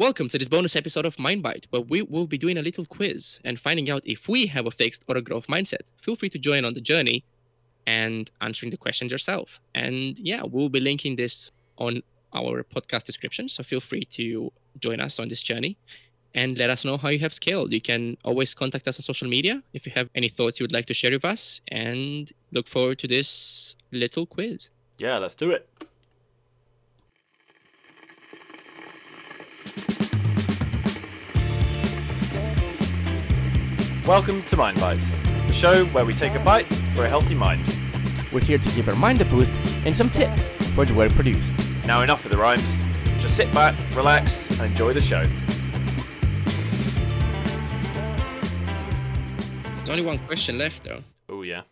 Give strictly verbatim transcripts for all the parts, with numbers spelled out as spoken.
Welcome to this bonus episode of MindBite, where we will be doing a little quiz and finding out if we have a fixed or a growth mindset. Feel free to join on the journey and answering the questions yourself. And yeah, we'll be linking this on our podcast description. So feel free to join us on this journey and let us know how you have scaled. You can always contact us on social media if you have any thoughts you would like to share with us, and look forward to this little quiz. Yeah, let's do it. Welcome to MindBite, the show where we take a bite for a healthy mind. We're here to give our mind a boost and some tips for the work produced. Now enough of the rhymes. Just sit back, relax, and enjoy the show. There's only one question left, though. Oh, yeah.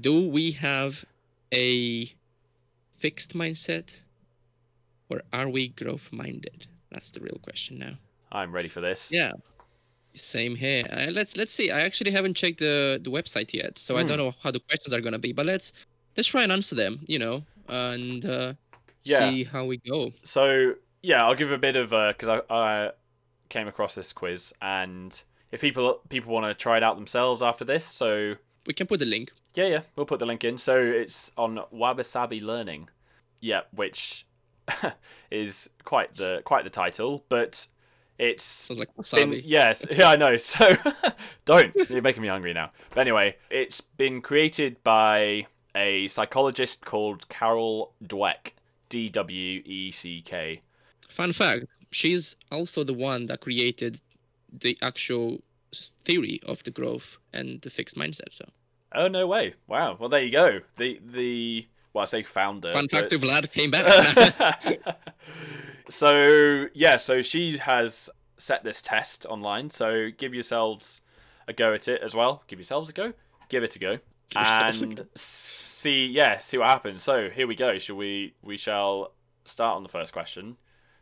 Do we have a fixed mindset, or are we growth-minded? That's the real question now. I'm ready for this. Yeah. Same here. Uh, let's let's see. I actually haven't checked the, the website yet, so mm. I don't know how the questions are going to be. But let's let's try and answer them, you know, and uh, yeah. see how we go. So yeah, I'll give a bit of because uh, I, I came across this quiz, and if people people want to try it out themselves after this, so we can put the link. Yeah, yeah, we'll put the link in. So it's on Wabasabi Learning, yeah, which is quite the quite the title, but. It's sounds like wasabi. Been, yes, yeah, I know. So don't. You're making me hungry now. But anyway, it's been created by a psychologist called Carol Dweck, D W E C K. Fun fact, she's also the one that created the actual theory of the growth and the fixed mindset. So. Oh, no way. Wow. Well, there you go. The, the well, I say founder. Fun fact, but... Vlad came back. So, yeah, so she has set this test online. So give yourselves a go at it as well. Give yourselves a go. Give it a go. And a go. see, yeah, see what happens. So here we go. Shall we, we shall start on the first question.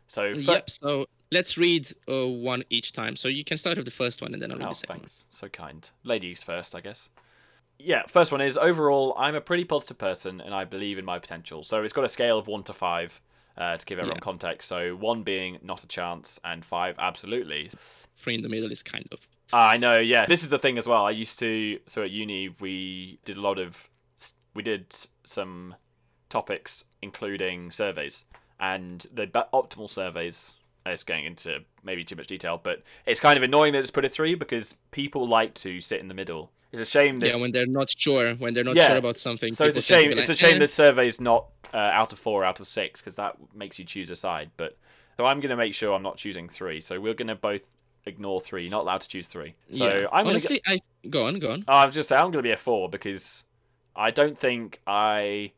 So, for... yep. So let's read uh, one each time. So you can start with the first one and then I'll read oh, the second thanks. One. So kind. Ladies first, I guess. Yeah, first one is, overall, I'm a pretty positive person and I believe in my potential. So it's got a scale of one to five. Uh, to give everyone yeah. context, so one being not a chance and five absolutely. Three in the middle is kind of. I know, yeah. This is the thing as well. I used to, so at uni we did a lot of, we did some topics including surveys, and the optimal surveys. It's going into maybe too much detail, but it's kind of annoying that it's put a three because people like to sit in the middle. It's a shame this. Yeah, when they're not sure, when they're not yeah. sure about something. So it's a shame. Like, it's a shame eh. this survey's not uh, out of four, out of six, because that makes you choose a side. But so I'm gonna make sure I'm not choosing three. So we're gonna both ignore three. Not allowed to choose three. So yeah. I'm honestly, gonna... I go on, go on. I was just saying I'm gonna be a four because I don't think I.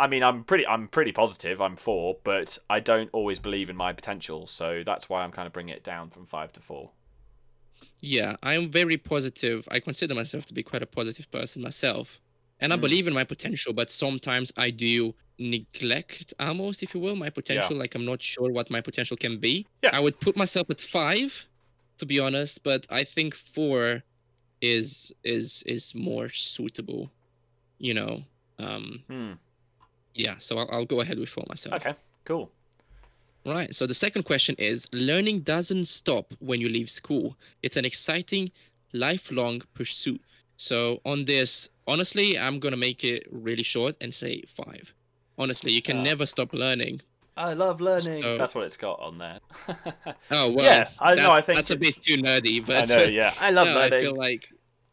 I mean, I'm pretty, I'm pretty positive. I'm four, but I don't always believe in my potential, so that's why I'm kind of bringing it down from five to four. Yeah, I'm very positive. I consider myself to be quite a positive person myself. And I mm. believe in my potential, but sometimes I do neglect almost, if you will, my potential. Yeah. Like, I'm not sure what my potential can be. Yeah. I would put myself at five, to be honest, but I think four is is is more suitable, you know. Um, mm. Yeah, so I'll, I'll go ahead with four myself. Okay, cool. Right, so the second question is, learning doesn't stop when you leave school. It's an exciting, lifelong pursuit. So on this, honestly, I'm going to make it really short and say five. Honestly, you can uh, never stop learning. I love learning. So, that's what it's got on there. oh, well, yeah, I know. I think that's it's... a bit too nerdy. But, I know, yeah. I love no, learning. I feel like...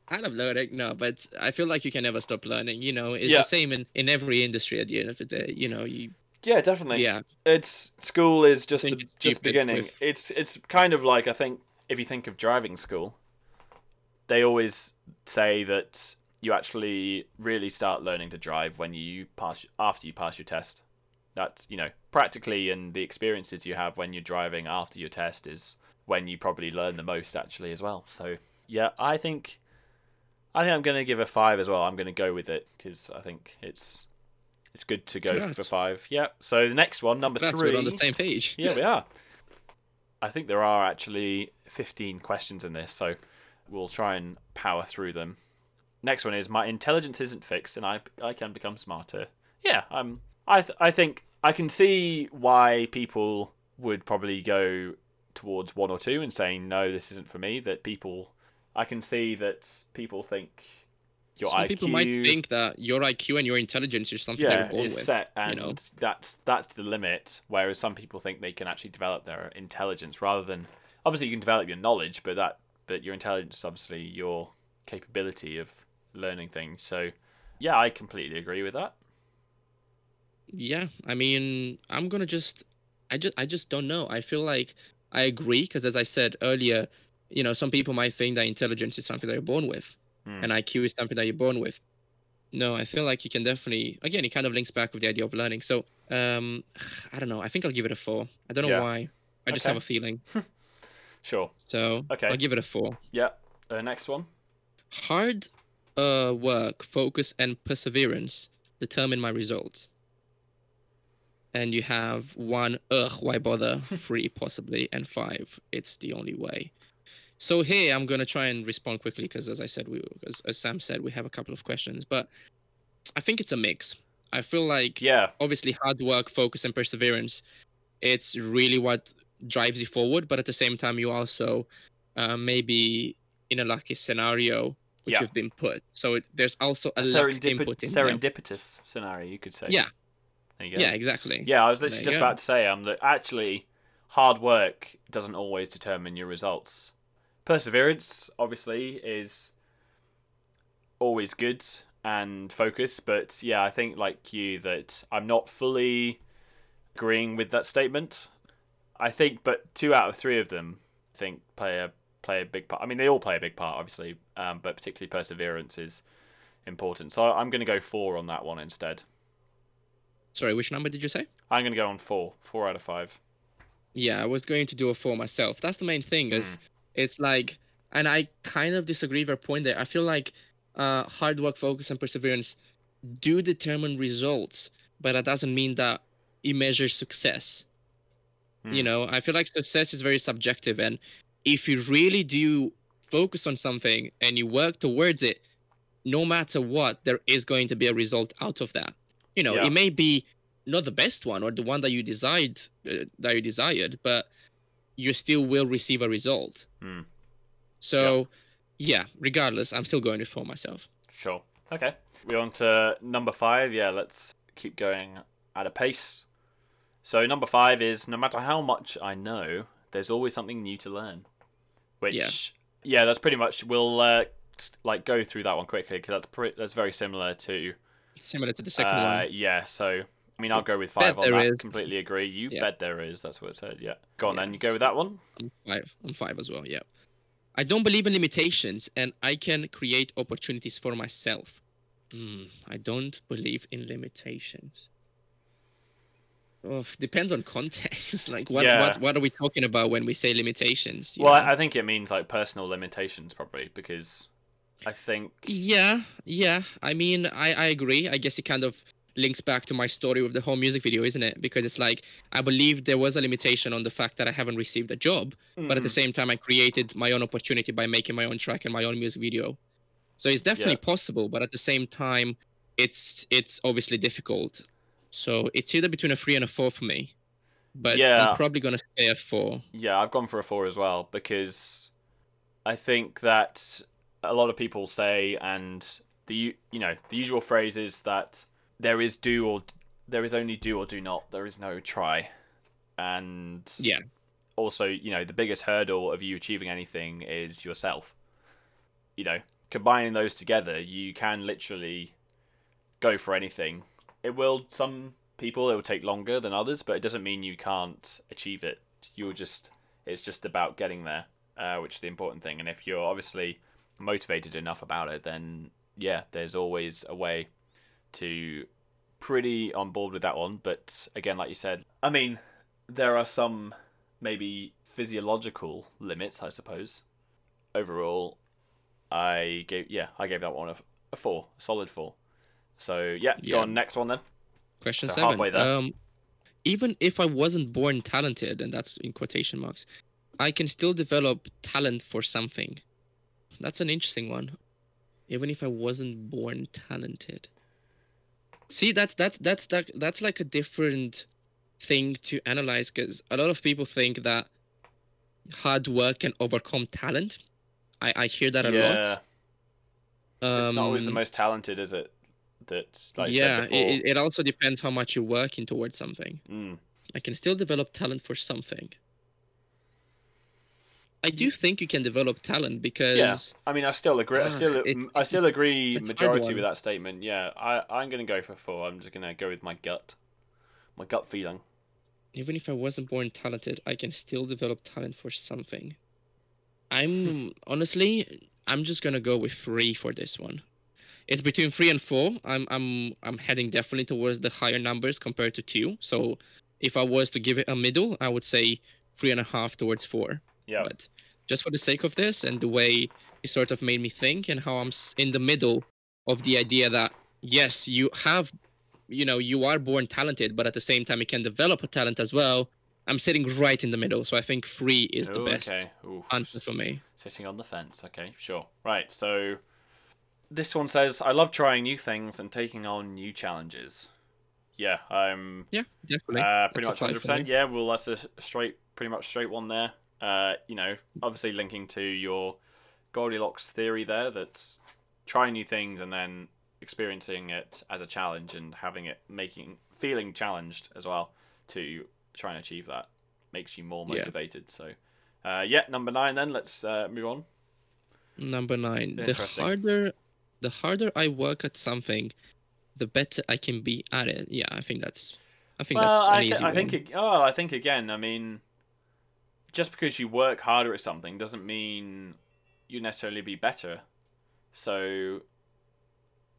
I love learning, no, but I feel like you can never stop learning, you know. It's yeah. the same in, in every industry at the end of the day, you know. You Yeah, definitely. Yeah. It's school is just the just beginning. With... It's it's kind of like, I think if you think of driving school, they always say that you actually really start learning to drive when you pass after you pass your test. That's, you know, practically, and the experiences you have when you're driving after your test is when you probably learn the most actually as well. So, yeah, I think I think I'm going to give a five as well. I'm going to go with it because I think it's it's good to go Congrats. for five. Yeah. So the next one, number Congrats, three. We're on the same page. Yeah, yeah, we are. I think there are actually fifteen questions in this, so we'll try and power through them. Next one is, my intelligence isn't fixed and I I can become smarter. Yeah. Um. I th- I think I can see why people would probably go towards one or two and saying, no, this isn't for me, that people, I can see that people think your Some I Q... people might think that your I Q and your intelligence is something yeah, they were born is with, set, and you know? that's, that's the limit, whereas some people think they can actually develop their intelligence rather than... Obviously, you can develop your knowledge, but that but your intelligence is obviously your capability of learning things. So, yeah, I completely agree with that. Yeah, I mean, I'm going to just... I just, I just don't know. I feel like I agree because, as I said earlier, you know, some people might think that intelligence is something that you're born with mm. and I Q is something that you're born with. No, I feel like you can definitely... Again, it kind of links back with the idea of learning. So, um, I don't know. I think I'll give it a four. I don't know yeah. why. I just okay. have a feeling. Sure. So okay. I'll give it a four. Yeah. Uh, next one. Hard uh, work, focus, and perseverance determine my results. And you have one, ugh, why bother, three possibly, and five, it's the only way. So here I'm going to try and respond quickly because, as I said, we, as, as Sam said, we have a couple of questions. But I think it's a mix. I feel like yeah. obviously hard work, focus, and perseverance, it's really what drives you forward, but at the same time you also uh, maybe in a lucky scenario which yeah. you've been put, so it, there's also a, a serendip- input in serendipitous there. Scenario you could say yeah there you go. yeah exactly yeah I was literally there just about to say um that actually hard work doesn't always determine your results. Perseverance obviously is always good and focus, but yeah I think like you that I'm not fully agreeing with that statement. I think, but two out of three of them, I think, play a play a big part. I mean, they all play a big part, obviously, um, but particularly perseverance is important. So I'm going to go four on that one instead. Sorry, which number did you say? I'm going to go on four. Four out of five. Yeah, I was going to do a four myself. That's the main thing. Is mm. It's like, and I kind of disagree with your point there. I feel like uh, hard work, focus, and perseverance do determine results, but that doesn't mean that it measures success. You know, I feel like success is very subjective. And if you really do focus on something and you work towards it, no matter what, there is going to be a result out of that. You know, yeah. it may be not the best one or the one that you desired, uh, that you desired, but you still will receive a result. Mm. So, yeah. yeah, regardless, I'm still going to for myself. Sure. Okay. We're on to number five. Yeah, let's keep going at a pace. So number five is, no matter how much I know, there's always something new to learn. Which, yeah, yeah that's pretty much, we'll uh, like go through that one quickly, because that's pretty, that's very similar to... Similar to the second uh, one. Yeah, so, I mean, I'll go with five bet on that. Is. Completely agree. You yeah. bet there is, that's what it said, yeah. Go on yeah. then, you go with that one? I'm five. I'm five as well, yeah. I don't believe in limitations, and I can create opportunities for myself. Mm, I don't believe in limitations. Oh, depends on context. Like, what, yeah. what what are we talking about when we say limitations? Well, know? I think it means, like, personal limitations, probably, because I think... Yeah, yeah. I mean, I, I agree. I guess it kind of links back to my story with the whole music video, isn't it? Because it's like, I believe there was a limitation on the fact that I haven't received a job, mm. but at the same time, I created my own opportunity by making my own track and my own music video. So it's definitely yeah. possible, but at the same time, it's it's obviously difficult. So it's either between a three and a four for me, but yeah. I'm probably going to say a four. Yeah, I've gone for a four as well, because I think that a lot of people say, and the you know the usual phrase is that there is do or there is only do or do not. There is no try, and yeah. also you know the biggest hurdle of you achieving anything is yourself. You know, combining those together, you can literally go for anything. It will, some people, it will take longer than others, but it doesn't mean you can't achieve it. You'll just, it's just about getting there, uh, which is the important thing. And if you're obviously motivated enough about it, then yeah, there's always a way to pretty on board with that one. But again, like you said, I mean, there are some maybe physiological limits, I suppose. Overall, I gave, yeah, I gave that one a, a four, a solid four. So, yeah, yeah, go on, next one then. Question so seven. Halfway there. Um, even if I wasn't born talented, and that's in quotation marks, I can still develop talent for something. That's an interesting one. Even if I wasn't born talented. See, that's that's that's that, that's like a different thing to analyze, because a lot of people think that hard work can overcome talent. I, I hear that a yeah. lot. Um, it's not always the most talented, is it? That's like yeah, it, it also depends how much you're working towards something. Mm. I can still develop talent for something. I do think you can develop talent because yeah. I mean, I still agree. Uh, I still, it, I still agree majority with that statement. Yeah, I, I'm going to go for four. I'm just going to go with my gut, my gut feeling. Even if I wasn't born talented, I can still develop talent for something. I'm honestly, I'm just going to go with three for this one. It's between three and four. I'm, I'm, I'm heading definitely towards the higher numbers compared to two. So if I was to give it a middle, I would say three and a half towards four. Yeah. But just for the sake of this and the way it sort of made me think and how I'm in the middle of the idea that, yes, you have, you know, you are born talented, but at the same time, you can develop a talent as well. I'm sitting right in the middle. So I think three is the Ooh, best okay. Ooh, answer for me. Sitting on the fence. Okay, sure. Right. So this one says, I love trying new things and taking on new challenges. Yeah. Um, yeah, definitely. Uh, pretty that's much one hundred percent. Yeah, well, that's a straight, pretty much straight one there. Uh, you know, obviously linking to your Goldilocks theory there, that's trying new things and then experiencing it as a challenge and having it making, feeling challenged as well to try and achieve that makes you more motivated. Yeah. So, uh, yeah, number nine then, let's uh, move on. Number nine. The harder, the harder I work at something, the better I can be at it. Yeah, I think that's, I think well, that's an I th- easy I one. Think it, oh, I think again, I mean... just because you work harder at something doesn't mean you necessarily be better. So,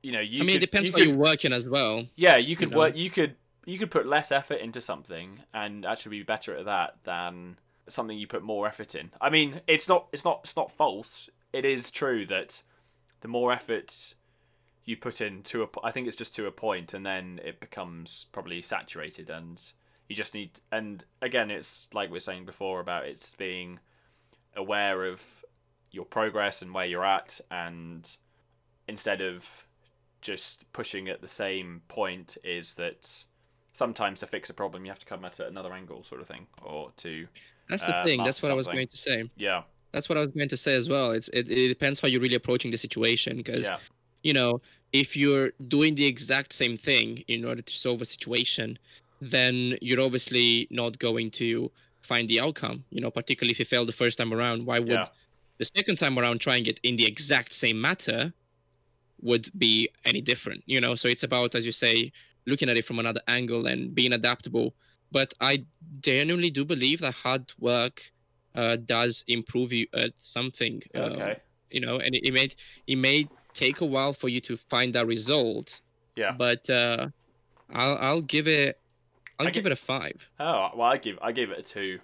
you know, you. I mean, could, it depends you where could, you're working as well. Yeah, you could you know? work. You could you could put less effort into something and actually be better at that than something you put more effort in. I mean, it's not it's not it's not false. It is true that the more effort you put in to a, I think it's just to a point, and then it becomes probably saturated and. You just need, and again, it's like we were saying before about it's being aware of your progress and where you're at, and instead of just pushing at the same point, is that sometimes to fix a problem, you have to come at it another angle, sort of thing, or to. That's the uh, thing. That's what something. I was going to say. Yeah. That's what I was going to say as well. It's it, it depends how you're really approaching the situation, because, yeah. you know, if you're doing the exact same thing in order to solve a situation. Then you're obviously not going to find the outcome, you know, particularly if you fail the first time around. Why would yeah. the second time around trying it in the exact same matter would be any different, you know? So it's about, as you say, looking at it from another angle and being adaptable. But I genuinely do believe that hard work uh, does improve you at something, okay. uh, you know, and it, it, may, it may take a while for you to find that result. Yeah. But uh, I'll, I'll give it... I'll I give g- it a five. Oh, well, I give I gave it a two.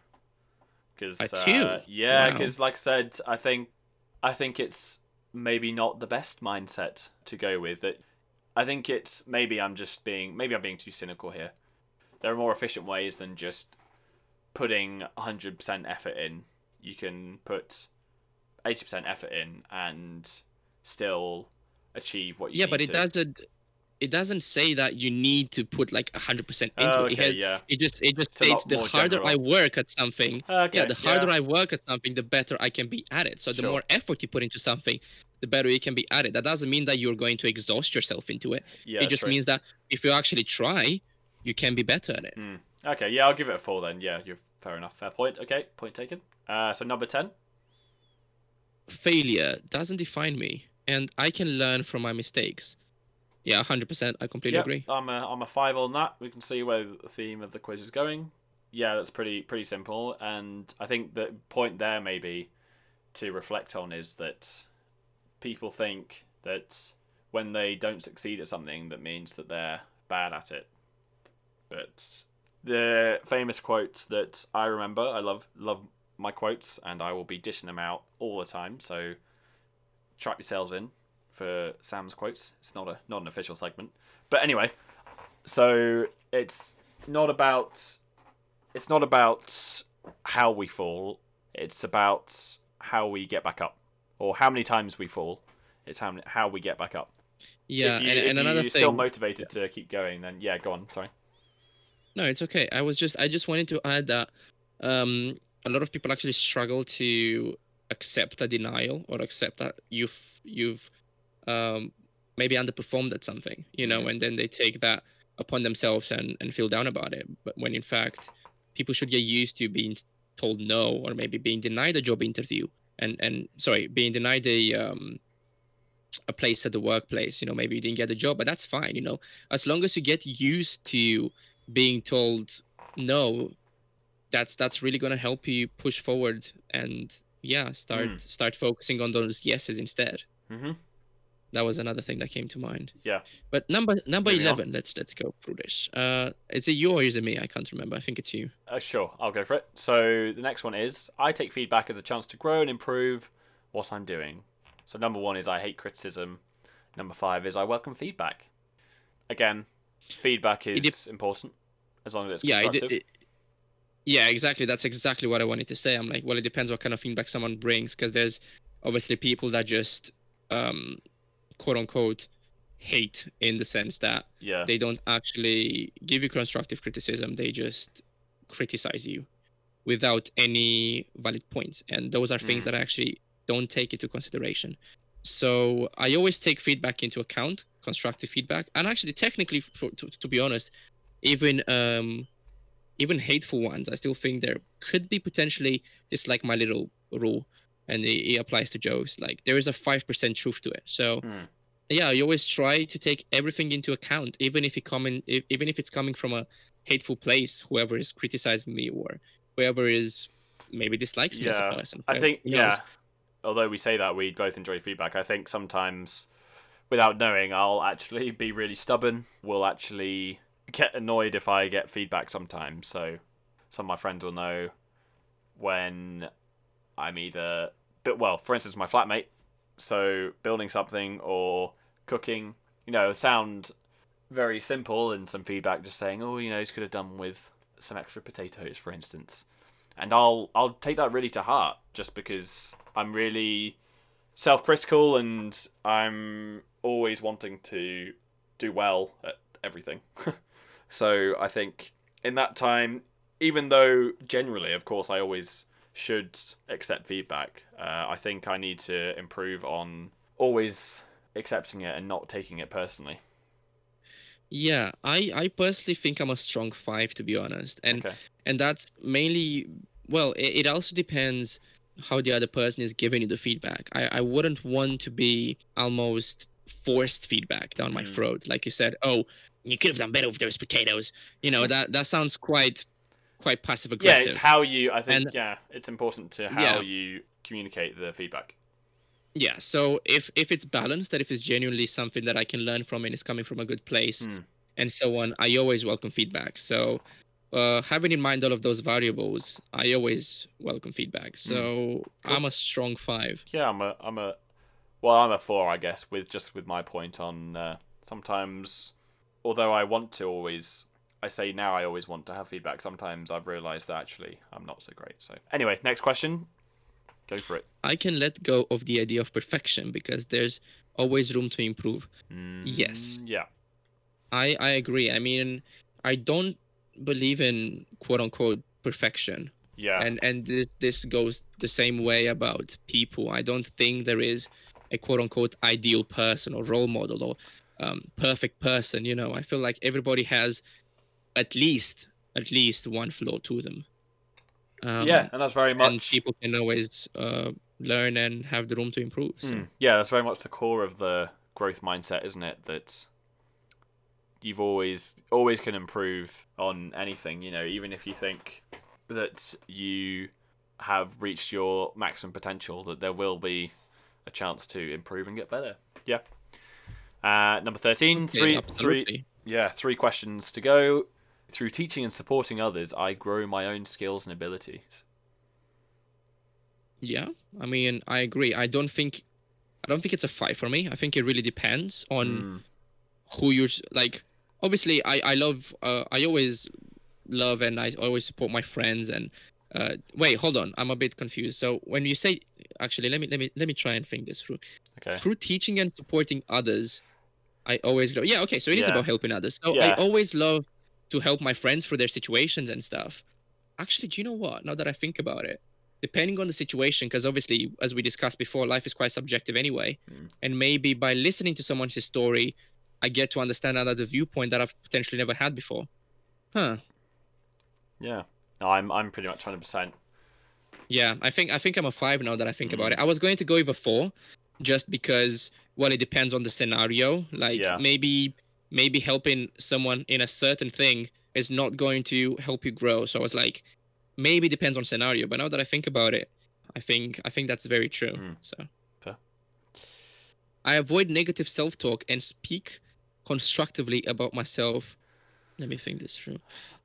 Cause, a uh, two? Yeah, because wow. like I said, I think I think it's maybe not the best mindset to go with. It, I think it's maybe I'm just being maybe I'm being too cynical here. There are more efficient ways than just putting one hundred percent effort in. You can put eighty percent effort in and still achieve what you yeah, need to. Yeah, but it doesn't... It doesn't say that you need to put like one hundred percent into oh, okay, it. Has, yeah. It just it just it's states the harder general. I work at something, okay, yeah, the harder yeah. I work at something, the better I can be at it. So the sure. more effort you put into something, the better you can be at it. That doesn't mean that you're going to exhaust yourself into it. Yeah, it just true. means that if you actually try, you can be better at it. Mm. Okay, yeah, I'll give it a four then. Yeah, you're fair enough. Fair point. Okay, point taken. Uh, so number ten. Failure doesn't define me, and I can learn from my mistakes. Yeah, one hundred percent. I completely yep, agree. I'm a, I'm a five on that. We can see where the theme of the quiz is going. Yeah, that's pretty pretty simple. And I think the point there maybe to reflect on is that people think that when they don't succeed at something, that means that they're bad at it. But the famous quotes that I remember, I love love my quotes, and I will be dishing them out all the time. So trap yourselves in. For Sam's quotes, it's not a not an official segment, but anyway, so it's not about it's not about how we fall. It's about how we get back up, or how many times we fall. It's how how we get back up. Yeah, if you, and, if and another you're thing, still motivated yeah. to keep going, then yeah, go on. Sorry. No, it's okay. I was just I just wanted to add that um, a lot of people actually struggle to accept a denial or accept that you've you've um, maybe underperformed at something, you know, and then they take that upon themselves and, and feel down about it. But when in fact, people should get used to being told no, or maybe being denied a job interview and, and sorry, being denied a, um, a place at the workplace. You know, maybe you didn't get the job, but that's fine. You know, as long as you get used to being told no, that's, that's really going to help you push forward and yeah, start, mm. start focusing on those yeses instead. Mm-hmm. That was another thing that came to mind. Yeah. But number number Maybe eleven, I'll... let's let's go through this. Uh, is it you or is it me? I can't remember. I think it's you. Uh, sure, I'll go for it. So the next one is, I take feedback as a chance to grow and improve what I'm doing. So number one is, I hate criticism. Number five is, I welcome feedback. Again, feedback is it... important as long as it's yeah, constructive. It, it... Yeah, exactly. That's exactly what I wanted to say. I'm like, well, it depends what kind of feedback someone brings, because there's obviously people that just... Um, quote unquote hate, in the sense that yeah. they don't actually give you constructive criticism. They just criticize you without any valid points. And those are mm. things that I actually don't take into consideration. So I always take feedback into account, constructive feedback. And actually, technically, for, to, to be honest, even um, even hateful ones, I still think there could be potentially, it's like my little rule, and it applies to jokes, like there is a five percent truth to it. So mm. yeah, you always try to take everything into account, even if it come in, if, even if it's coming from a hateful place, whoever is criticizing me or whoever is maybe dislikes yeah. me as a person. I right? think, you yeah, know, although we say that we both enjoy feedback, I think sometimes without knowing, I'll actually be really stubborn. We'll actually get annoyed if I get feedback sometimes. So some of my friends will know when I'm either... But well, for instance, my flatmate, so building something or cooking, you know, sound very simple, and some feedback just saying, oh, you know, you could have done with some extra potatoes, for instance. And I'll I'll take that really to heart, just because I'm really self-critical and I'm always wanting to do well at everything. So I think in that time, even though generally, of course, I always... should accept feedback. Uh, I think I need to improve on always accepting it and not taking it personally. Yeah, I, I personally think I'm a strong five, to be honest. And okay. and that's mainly, well, it, it also depends how the other person is giving you the feedback. I, I wouldn't want to be almost forced feedback down mm. my throat. Like you said, oh, you could have done better with those potatoes. You know, that, that sounds quite... quite passive aggressive. Yeah, it's how you, I think, and, yeah, it's important to how yeah. you communicate the feedback. Yeah, so if if it's balanced, that if it's genuinely something that I can learn from and it's coming from a good place mm. and so on, I always welcome feedback. So uh, having in mind all of those variables, I always welcome feedback. So mm. cool. I'm a strong five. Yeah, I'm a, I'm a, well, I'm a four, I guess, with just with my point on uh, sometimes, although I want to always... I say now I always want to have feedback. Sometimes I've realised that actually I'm not so great. So anyway, next question. Go for it. I can let go of the idea of perfection because there's always room to improve. Mm, yes. Yeah. I, I agree. I mean, I don't believe in quote unquote perfection. Yeah. And and this, this goes the same way about people. I don't think there is a quote unquote ideal person or role model or um, perfect person. You know, I feel like everybody has... at least at least one flaw to them. Um, yeah, and that's very much... And people can always uh, learn and have the room to improve. So. Mm. Yeah, that's very much the core of the growth mindset, isn't it? That you've always, always can improve on anything, you know, even if you think that you have reached your maximum potential, that there will be a chance to improve and get better. Yeah. Uh, number thirteen, okay, three... Absolutely. three yeah, three questions to go. Through teaching and supporting others, I grow my own skills and abilities. Yeah, I mean, I agree. I don't think, I don't think it's a five for me. I think it really depends on mm. who you're like. Obviously, I I love, uh, I always love, and I always support my friends. And uh, wait, hold on, I'm a bit confused. So when you say, actually, let me let me let me try and think this through. Okay. Through teaching and supporting others, I always go. Yeah, okay, so it yeah. is about helping others. So yeah. I always love to help my friends for their situations and stuff. actually, do you know what? Now that I think about it, depending on the situation, because obviously, as we discussed before, life is quite subjective anyway. Mm. And maybe by listening to someone's story, I get to understand another viewpoint that I've potentially never had before. Huh. Yeah. No, I'm I'm pretty much one hundred percent. Yeah, I think I think I'm a five now that I think mm. about it. I was going to go with a four, just because, well, it depends on the scenario. Like yeah. maybe maybe helping someone in a certain thing is not going to help you grow. So I was like, maybe depends on scenario. But now that I think about it, I think I think that's very true. Mm. So fair. I avoid negative self-talk and speak constructively about myself. Let me think this through.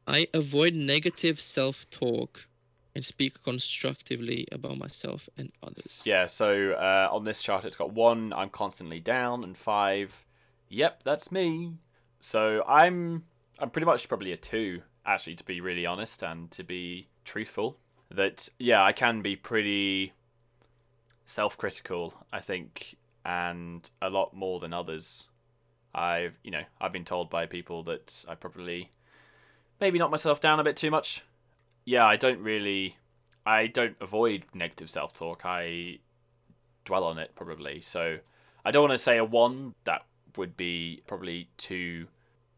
I avoid negative self-talk and speak constructively about myself and others. Yeah, so uh, on this chart, it's got one, I'm constantly down, and five, yep, that's me. So I'm I'm pretty much probably a two, actually, to be really honest and to be truthful. That, yeah, I can be pretty self-critical, I think, and a lot more than others. I've, you know, I've been told by people that I probably maybe knock myself down a bit too much. Yeah, I don't really, I don't avoid negative self-talk. I dwell on it probably. So I don't want to say a one. That would be probably too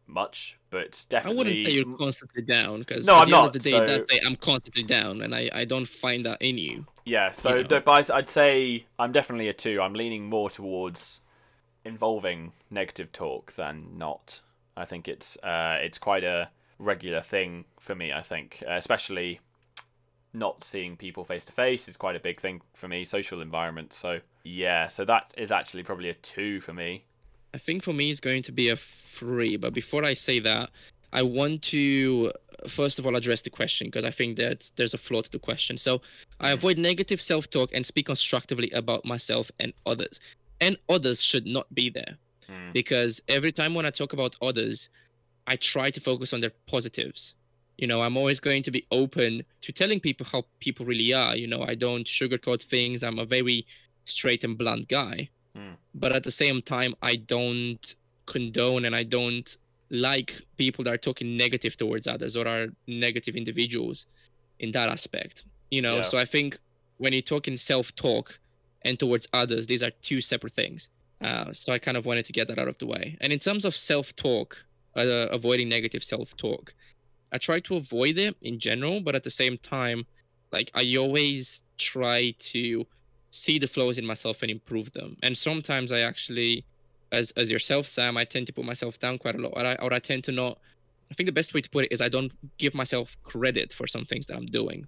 much, but definitely. I wouldn't say you're constantly down, because no, at I'm the not. End of the day, so that day, I'm constantly down, and I, I don't find that in you. Yeah, so you know? But I'd say I'm definitely a two. I'm leaning more towards involving negative talk than not. I think it's uh it's quite a regular thing for me. I think uh, especially not seeing people face to face is quite a big thing for me. Social environment. So yeah, so that is actually probably a two for me. I think for me it's going to be a three. But before I say that, I want to first of all address the question, because I think that there's a flaw to the question. So I avoid negative self-talk and speak constructively about myself and others. And others should not be there, mm. because every time when I talk about others, I try to focus on their positives. You know, I'm always going to be open to telling people how people really are. You know, I don't sugarcoat things. I'm a very straight and blunt guy. Mm. But at the same time, I don't condone and I don't like people that are talking negative towards others or are negative individuals in that aspect. You know, yeah. So I think when you're talking self-talk and towards others, these are two separate things. Uh, so I kind of wanted to get that out of the way. And in terms of self-talk, uh, avoiding negative self-talk, I try to avoid it in general, but at the same time, like I always try to see the flaws in myself and improve them. And sometimes I actually, as as yourself, Sam, I tend to put myself down quite a lot, or I, or I tend to not, I think the best way to put it is I don't give myself credit for some things that I'm doing.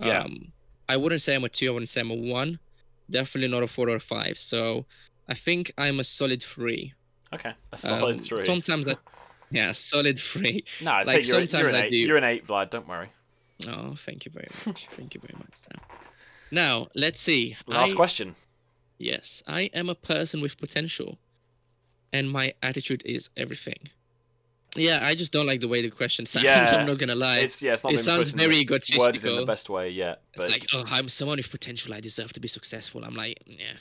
Yeah. Um, I wouldn't say I'm a two, I wouldn't say I'm a one. Definitely not a four or a five. So I think I'm a solid three. Okay, a solid um, three. Sometimes I... Yeah, solid three. No, I like, say you're, sometimes you're an eight. I do... You're an eight, Vlad. Don't worry. Oh, thank you very much. Thank you very much, Sam. Now, let's see. Last I... question. Yes, I am a person with potential. And my attitude is everything. Yeah, I just don't like the way the question sounds. Yeah. I'm not gonna lie. It's, yeah, it's not it sounds very egotistical. Worded in the best way yet. But... It's like, oh, I'm someone with potential. I deserve to be successful. I'm like, yeah.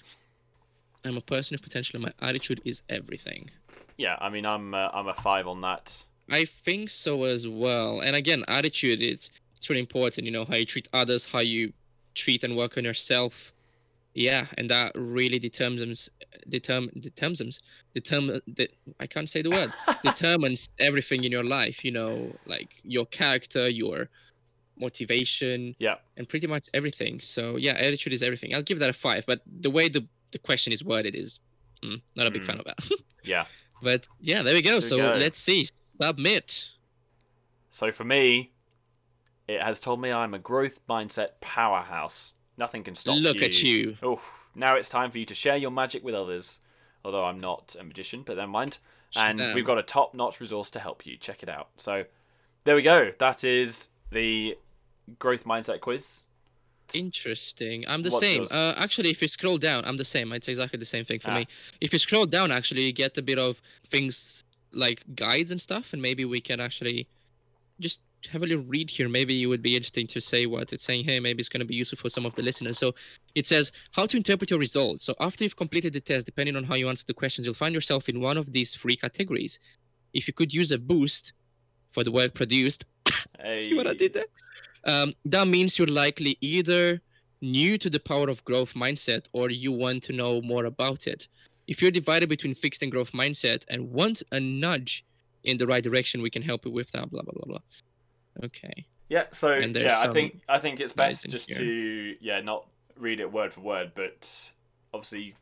I'm a person with potential, and my attitude is everything. Yeah, I mean, I'm uh, I'm a five on that. I think so as well. And again, attitude it's it's really important. You know, how you treat others, how you treat and work on yourself. Yeah, and that really determines, determ, determines, determine. De, I can't say the word. determines everything in your life. You know, like your character, your motivation, yeah, and pretty much everything. So yeah, attitude is everything. I'll give that a five. But the way the the question is worded is, mm, not a big mm. fan of that. yeah. But yeah, there we go. There so we go. Let's see. Submit. So for me, it has told me I'm a growth mindset powerhouse. Nothing can stop Look you. Look at you. Oh, now it's time for you to share your magic with others. Although I'm not a magician, but never mind. And Damn. We've got a top-notch resource to help you. Check it out. So there we go. That is the growth mindset quiz. Interesting. I'm the What's same. Uh, actually, if you scroll down, I'm the same. It's exactly the same thing for ah. me. If you scroll down, actually, you get a bit of things like guides and stuff. And maybe we can actually just... heavily read here. Maybe it would be interesting to say what it's saying here. Maybe it's going to be useful for some of the listeners. So it says how to interpret your results. So after you've completed the test, depending on how you answer the questions, you'll find yourself in one of these three categories. If you could use a boost for the work produced, Hey. See what I did there? Um, that means you're likely either new to the power of growth mindset or you want to know more about it. If you're divided between fixed and growth mindset and want a nudge in the right direction, we can help you with that, blah, blah, blah, blah. Okay. Yeah, so yeah, I think I think it's best just here. to, yeah, not read it word for word, but obviously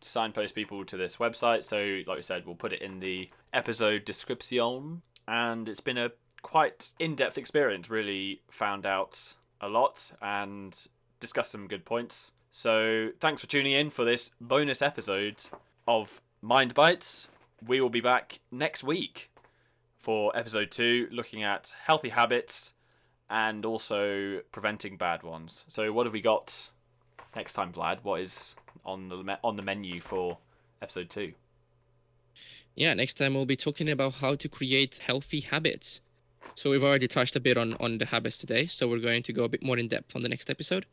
signpost people to this website. So like we said, we'll put it in the episode description. And it's been a quite in-depth experience, really found out a lot and discussed some good points. So thanks for tuning in for this bonus episode of Mind Bites. We will be back next week for episode two, looking at healthy habits and also preventing bad ones. So what have we got next time, Vlad? What is on the me- on the menu for episode two? Yeah, next time we'll be talking about how to create healthy habits. So we've already touched a bit on, on the habits today, so we're going to go a bit more in depth on the next episode.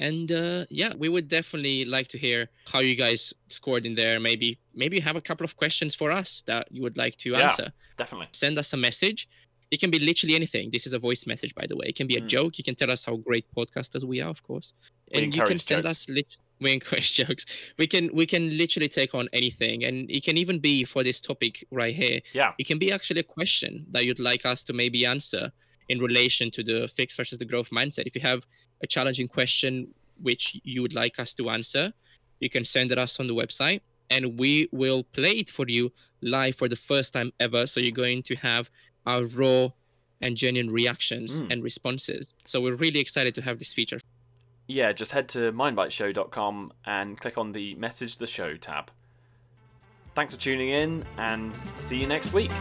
And uh, yeah, we would definitely like to hear how you guys scored in there. Maybe maybe you have a couple of questions for us that you would like to yeah, answer. Definitely. Send us a message. It can be literally anything. This is a voice message, by the way. It can be a mm. joke. You can tell us how great podcasters we are, of course. And we you can send jokes. us lit- we encourage jokes. We can we can literally take on anything, and it can even be for this topic right here. Yeah. It can be actually a question that you'd like us to maybe answer in relation to the fixed versus the growth mindset. If you have a challenging question which you would like us to answer, you can send it us on the website, and we will play it for you live for the first time ever. So you're going to have our raw and genuine reactions mm. and responses. So we're really excited to have this feature. Yeah, just head to mind byte show dot com and click on the Message the Show tab. Thanks for tuning in, and see you next week.